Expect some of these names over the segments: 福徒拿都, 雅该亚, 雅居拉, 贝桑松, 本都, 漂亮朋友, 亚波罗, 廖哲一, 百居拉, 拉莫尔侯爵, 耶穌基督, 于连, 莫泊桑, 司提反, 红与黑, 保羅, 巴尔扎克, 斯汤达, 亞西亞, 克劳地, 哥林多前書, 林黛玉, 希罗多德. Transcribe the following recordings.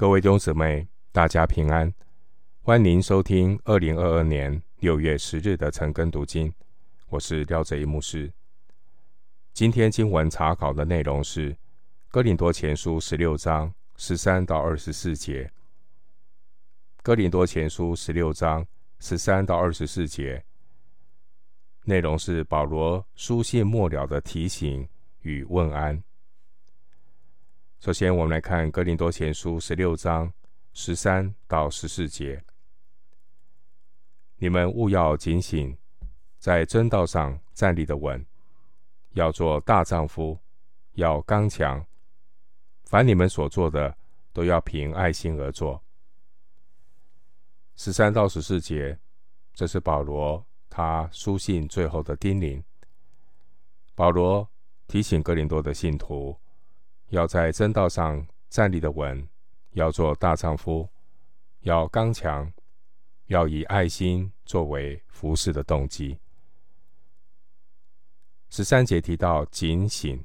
各位弟兄姊妹，大家平安，欢迎收听2022年6月10日的晨更读经，我是廖哲一牧师。今天经文查考的内容是哥林多前书16章13到24节。哥林多前书16章13到24节内容是保罗书信末了的提醒与问安。首先我们来看哥林多前书16章13到14节。你们务要警醒，在真道上站立得稳，要做大丈夫，要刚强，凡你们所做的都要凭爱心而做。13到14节，这是保罗他书信最后的叮咛。保罗提醒哥林多的信徒，要在真道上站立得稳，要做大丈夫，要刚强，要以爱心作为服事的动机。13节提到警醒，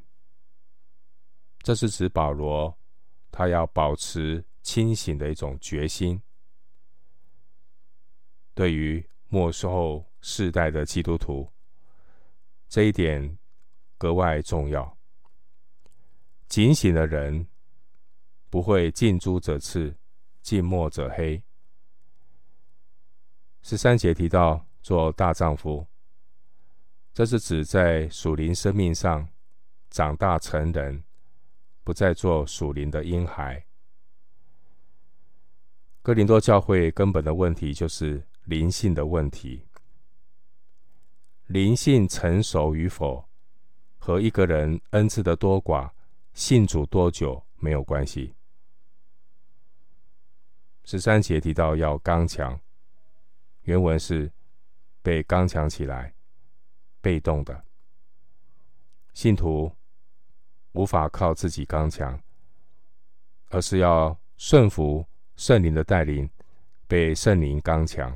这是指保罗他要保持清醒的一种决心。对于末后世代的基督徒，这一点格外重要。警醒的人不会近朱者赤，近墨者黑。13节提到做大丈夫，这是指在属灵生命上长大成人，不再做属灵的婴孩。哥林多教会根本的问题就是灵性的问题。灵性成熟与否，和一个人恩赐的多寡、信主多久没有关系。13节提到要刚强，原文是被刚强起来，被动的。信徒无法靠自己刚强，而是要顺服圣灵的带领，被圣灵刚强。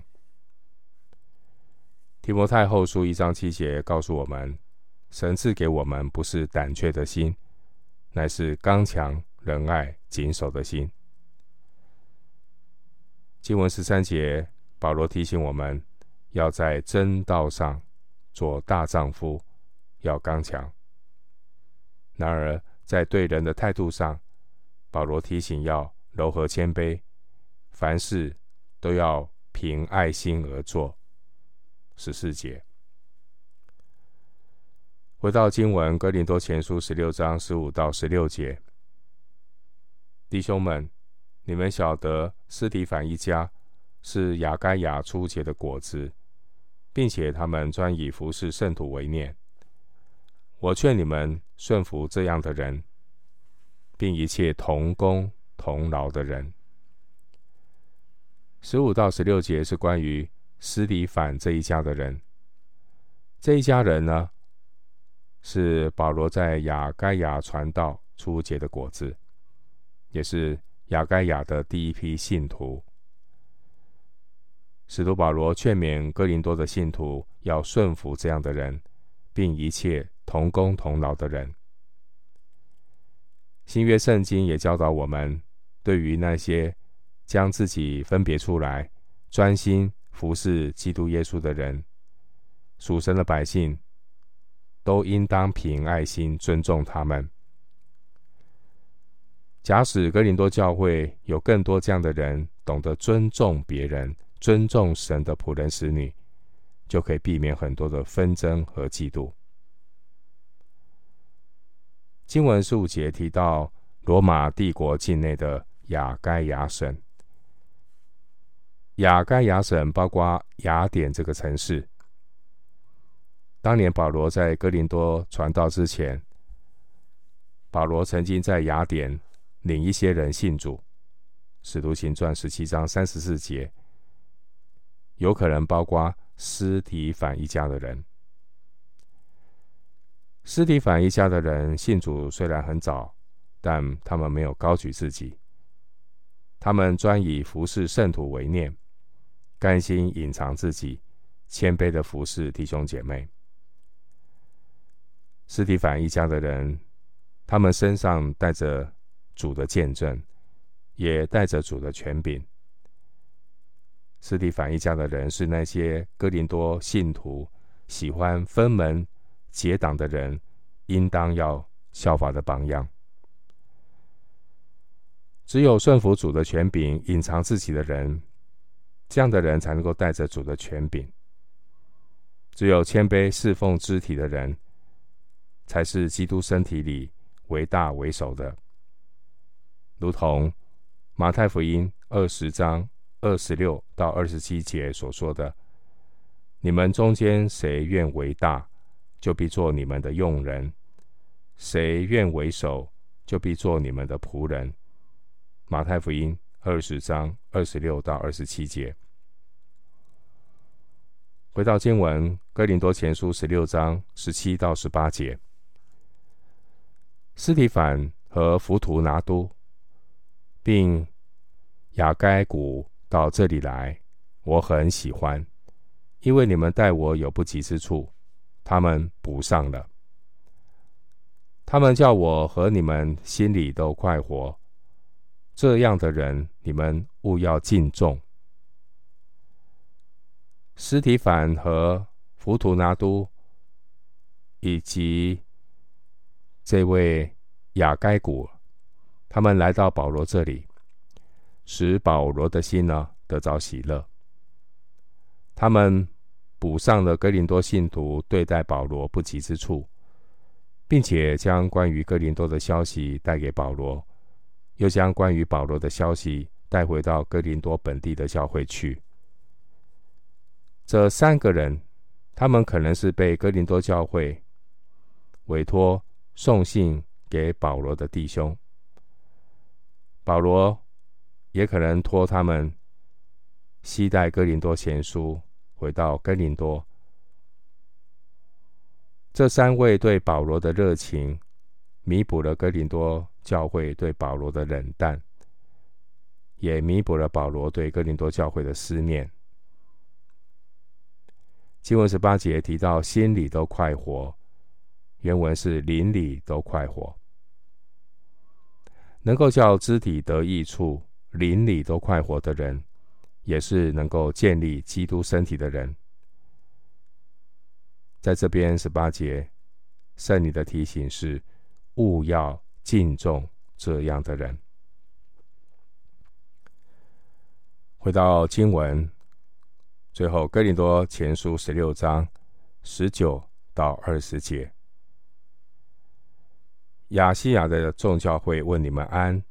提摩太后书1章7节告诉我们，神赐给我们不是胆怯的心，乃是刚强、仁爱、谨守的心。经文13节，保罗提醒我们要在真道上做大丈夫，要刚强。然而在对人的态度上，保罗提醒要柔和谦卑，凡事都要凭爱心而做。14节。回到经文哥林多前书16章15到16节。弟兄们，你们晓得司提反一家是亚该亚初结的果子，并且他们专以服侍圣徒为念。我劝你们顺服这样的人，并一切同工同劳的人。15到16节是关于司提反这一家的人。这一家人呢，是保罗在雅该亚传道初结的果子，也是雅该亚的第一批信徒。使徒保罗劝勉哥林多的信徒要顺服这样的人，并一切同工同劳的人。新约圣经也教导我们，对于那些将自己分别出来专心服侍基督耶稣的人，属神的百姓都应当凭爱心尊重他们。假使哥林多教会有更多这样的人，懂得尊重别人，尊重神的仆人使女，就可以避免很多的纷争和嫉妒。经文15节提到罗马帝国境内的雅该亚省。雅该亚省包括雅典这个城市。当年保罗在哥林多传道之前，保罗曾经在雅典领一些人信主，使徒行传17章34节，有可能包括司提反一家的人。司提反一家的人信主虽然很早，但他们没有高举自己，他们专以服侍圣徒为念，甘心隐藏自己，谦卑的服侍弟兄姐妹。司提反一家的人，他们身上带着主的见证，也带着主的权柄。司提反一家的人是那些哥林多信徒喜欢分门结党的人应当要效法的榜样。只有顺服主的权柄，隐藏自己的人，这样的人才能够带着主的权柄。只有谦卑侍奉肢体的人，才是基督身体里为大为首的。如同马太福音20章26到27节所说的，你们中间谁愿为大，就必做你们的用人，谁愿为首，就必做你们的仆人。马太福音20章26到27节。回到经文，哥林多前书16章17到18节，司提反和浮图拿都，并雅该古到这里来，我很喜欢，因为你们待我有不及之处，他们补上了。他们叫我和你们心里都快活，这样的人你们务要敬重。司提反和浮图拿都以及这位雅该古，他们来到保罗这里，使保罗的心得着喜乐。他们补上了哥林多信徒对待保罗不及之处，并且将关于哥林多的消息带给保罗，又将关于保罗的消息带回到哥林多本地的教会去。这三个人，他们可能是被哥林多教会委托送信给保罗的弟兄，保罗也可能托他们携带哥林多前书回到哥林多。这三位对保罗的热情，弥补了哥林多教会对保罗的冷淡，也弥补了保罗对哥林多教会的思念。经文18节提到心里都快活，原文是灵里都快活。能够叫肢体得益处，灵里都快活的人，也是能够建立基督身体的人。在这边18节，圣灵的提醒是勿要敬重这样的人。回到经文，最后哥林多前书16章19到20节，亚细亚的众教会问你们安。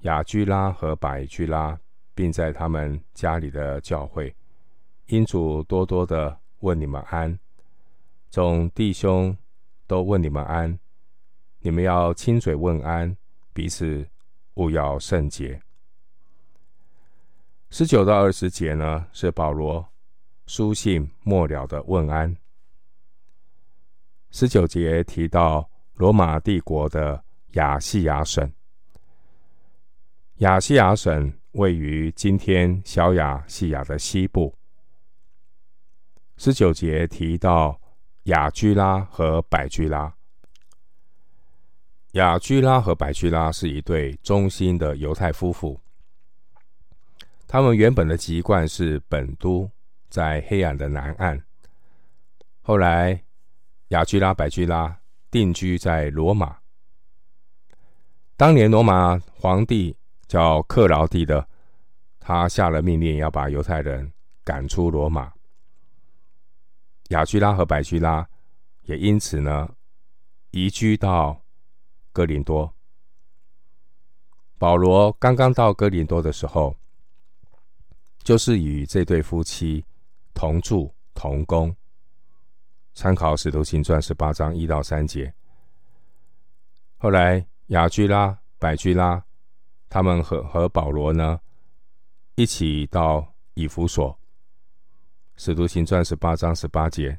雅居拉和百居拉，并在他们家里的教会，因主多多的问你们安。众弟兄都问你们安。你们要亲嘴问安，彼此务要圣洁。19到20节是保罗书信末了的问安。19节提到罗马帝国的亚细亚省。亚细亚省位于今天小亚细亚的西部。19节提到雅居拉和百居拉。雅居拉和百居拉是一对忠心的犹太夫妇。他们原本的籍贯是本都，在黑暗的南岸。后来雅居拉、百居拉定居在罗马。当年罗马皇帝叫克劳地的，他下了命令要把犹太人赶出罗马。雅居拉和百居拉也因此移居到哥林多。保罗刚刚到哥林多的时候，就是与这对夫妻同住同工。参考《使徒行传》18章1到3节。后来雅居拉、百居拉他们 和保罗一起到以弗所。使徒行传18章18节。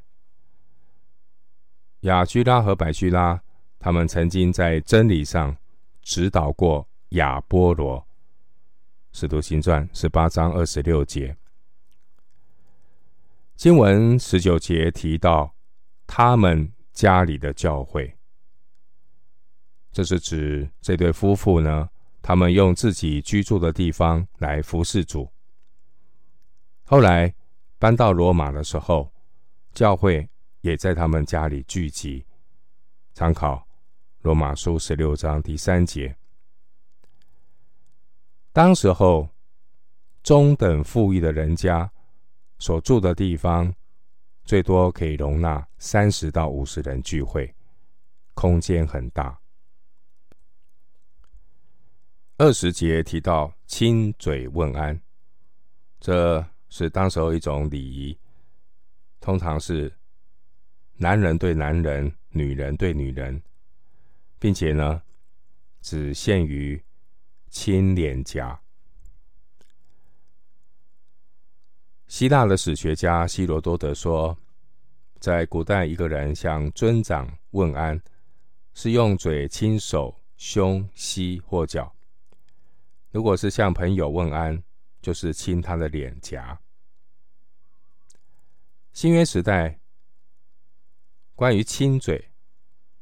雅居拉和百居拉他们曾经在真理上指导过亚波罗。使徒行传18章26节。经文19节提到他们家里的教会，这是指这对夫妇他们用自己居住的地方来服侍主。后来搬到罗马的时候，教会也在他们家里聚集。参考罗马书16章第3节。当时候中等富裕的人家所住的地方最多可以容纳30到50人聚会，空间很大。20节提到亲嘴问安，这是当时候一种礼仪，通常是男人对男人，女人对女人，并且呢只限于亲脸颊。希腊的史学家希罗多德说，在古代一个人向尊长问安，是用嘴亲手胸膝或脚。如果是向朋友问安，就是亲他的脸颊。新约时代关于亲嘴，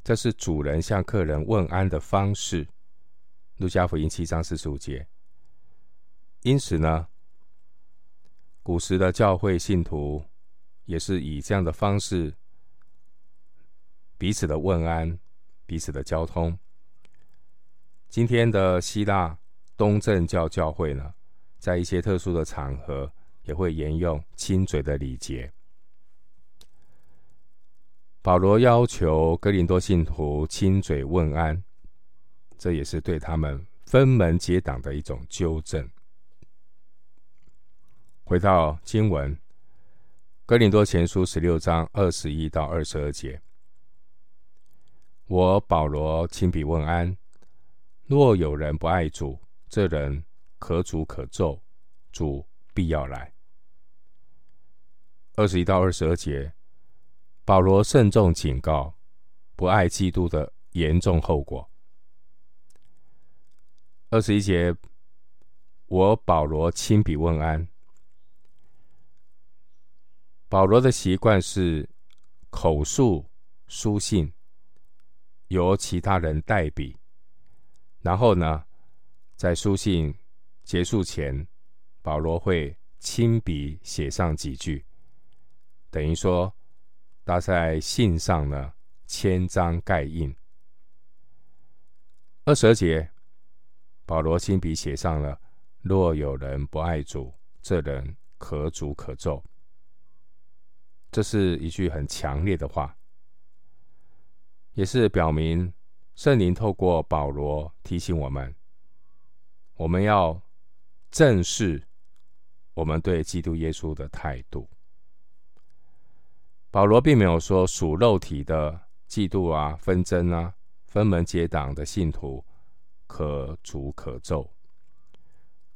这是主人向客人问安的方式。路加福音7章45节。因此呢，古时的教会信徒也是以这样的方式彼此的问安，彼此的交通。今天的希腊东正教教会呢，在一些特殊的场合也会沿用亲嘴的礼节。保罗要求哥林多信徒亲嘴问安，这也是对他们分门结党的一种纠正。回到经文，哥林多前书16章21到22节，我保罗亲笔问安，若有人不爱主，这人可诅可咒，主必要来。21到22节，保罗慎重警告不爱基督的严重后果。21节，我保罗亲笔问安。保罗的习惯是口述书信，由其他人代笔，然后呢在书信结束前，保罗会亲笔写上几句，等于说他在信上呢签章盖印。22节，保罗亲笔写上了若有人不爱主，这人可诅可咒，这是一句很强烈的话，也是表明圣灵透过保罗提醒我们，我们要正视我们对基督耶稣的态度。保罗并没有说属肉体的嫉妒啊、纷争啊、分门结党的信徒可诅可咒，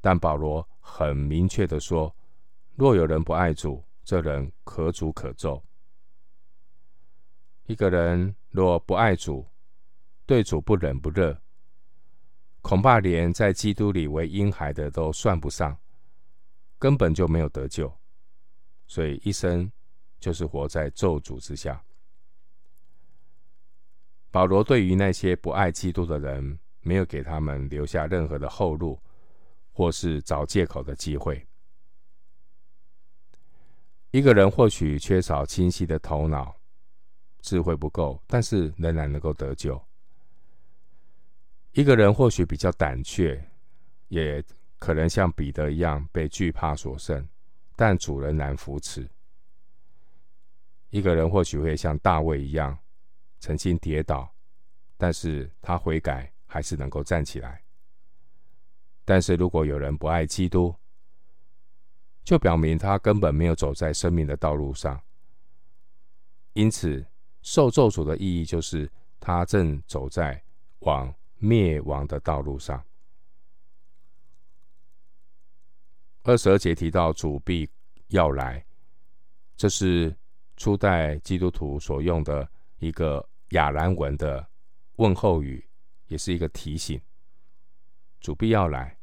但保罗很明确的说，若有人不爱主，这人可诅可咒。一个人若不爱主，对主不冷不热，恐怕连在基督里为婴孩的都算不上，根本就没有得救，所以一生就是活在咒诅之下。保罗对于那些不爱基督的人，没有给他们留下任何的后路，或是找借口的机会。一个人或许缺少清晰的头脑，智慧不够，但是仍然能够得救。一个人或许比较胆怯，也可能像彼得一样被惧怕所胜，但主仍然扶持。一个人或许会像大卫一样曾经跌倒，但是他悔改还是能够站起来。但是如果有人不爱基督，就表明他根本没有走在生命的道路上。因此受咒诅的意义就是他正走在往灭亡的道路上。22节提到主必要来，这是初代基督徒所用的一个亚兰文的问候语，也是一个提醒。主必要来，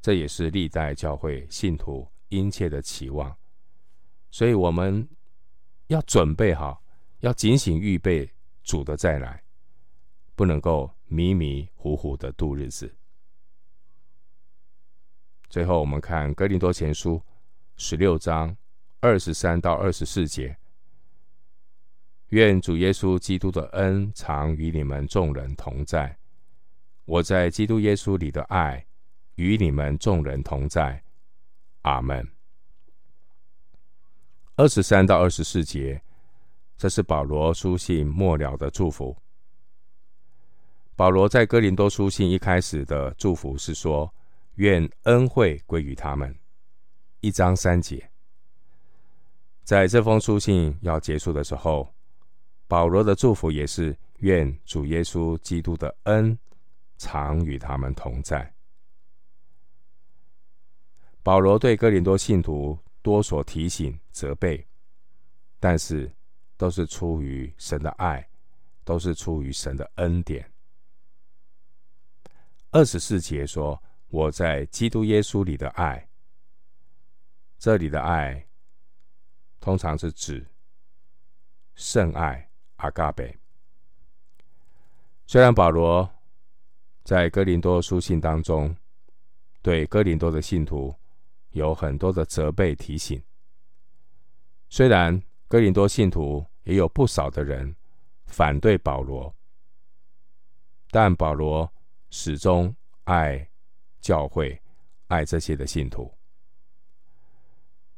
这也是历代教会信徒殷切的期望，所以我们要准备好，要警醒预备主的再来，不能够迷迷糊糊的度日子。最后我们看哥林多前书16章23到24节，愿主耶稣基督的恩常与你们众人同在。我在基督耶稣里的爱与你们众人同在。阿们。23到24节，这是保罗书信末了的祝福。保罗在哥林多书信一开始的祝福是说，愿恩惠归于他们，1章3节。在这封书信要结束的时候，保罗的祝福也是愿主耶稣基督的恩常与他们同在。保罗对哥林多信徒多所提醒责备，但是都是出于神的爱，都是出于神的恩典。24节说，我在基督耶稣里的爱。这里的爱通常是指圣爱，阿嘎贝。虽然保罗在哥林多书信当中对哥林多的信徒有很多的责备提醒，虽然哥林多信徒也有不少的人反对保罗，但保罗始终爱教会，爱这些的信徒。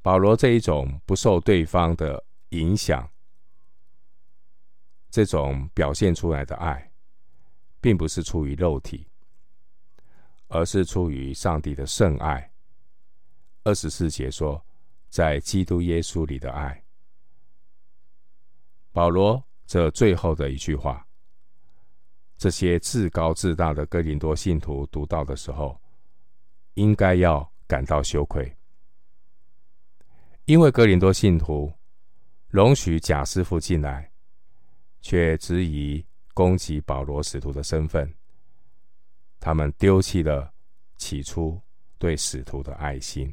保罗这一种不受对方的影响，这种表现出来的爱，并不是出于肉体，而是出于上帝的圣爱。24节说，在基督耶稣里的爱。保罗这最后的一句话，这些自高自大的哥林多信徒读到的时候，应该要感到羞愧，因为哥林多信徒容许假师傅进来，却质疑攻击保罗使徒的身份，他们丢弃了起初对使徒的爱心。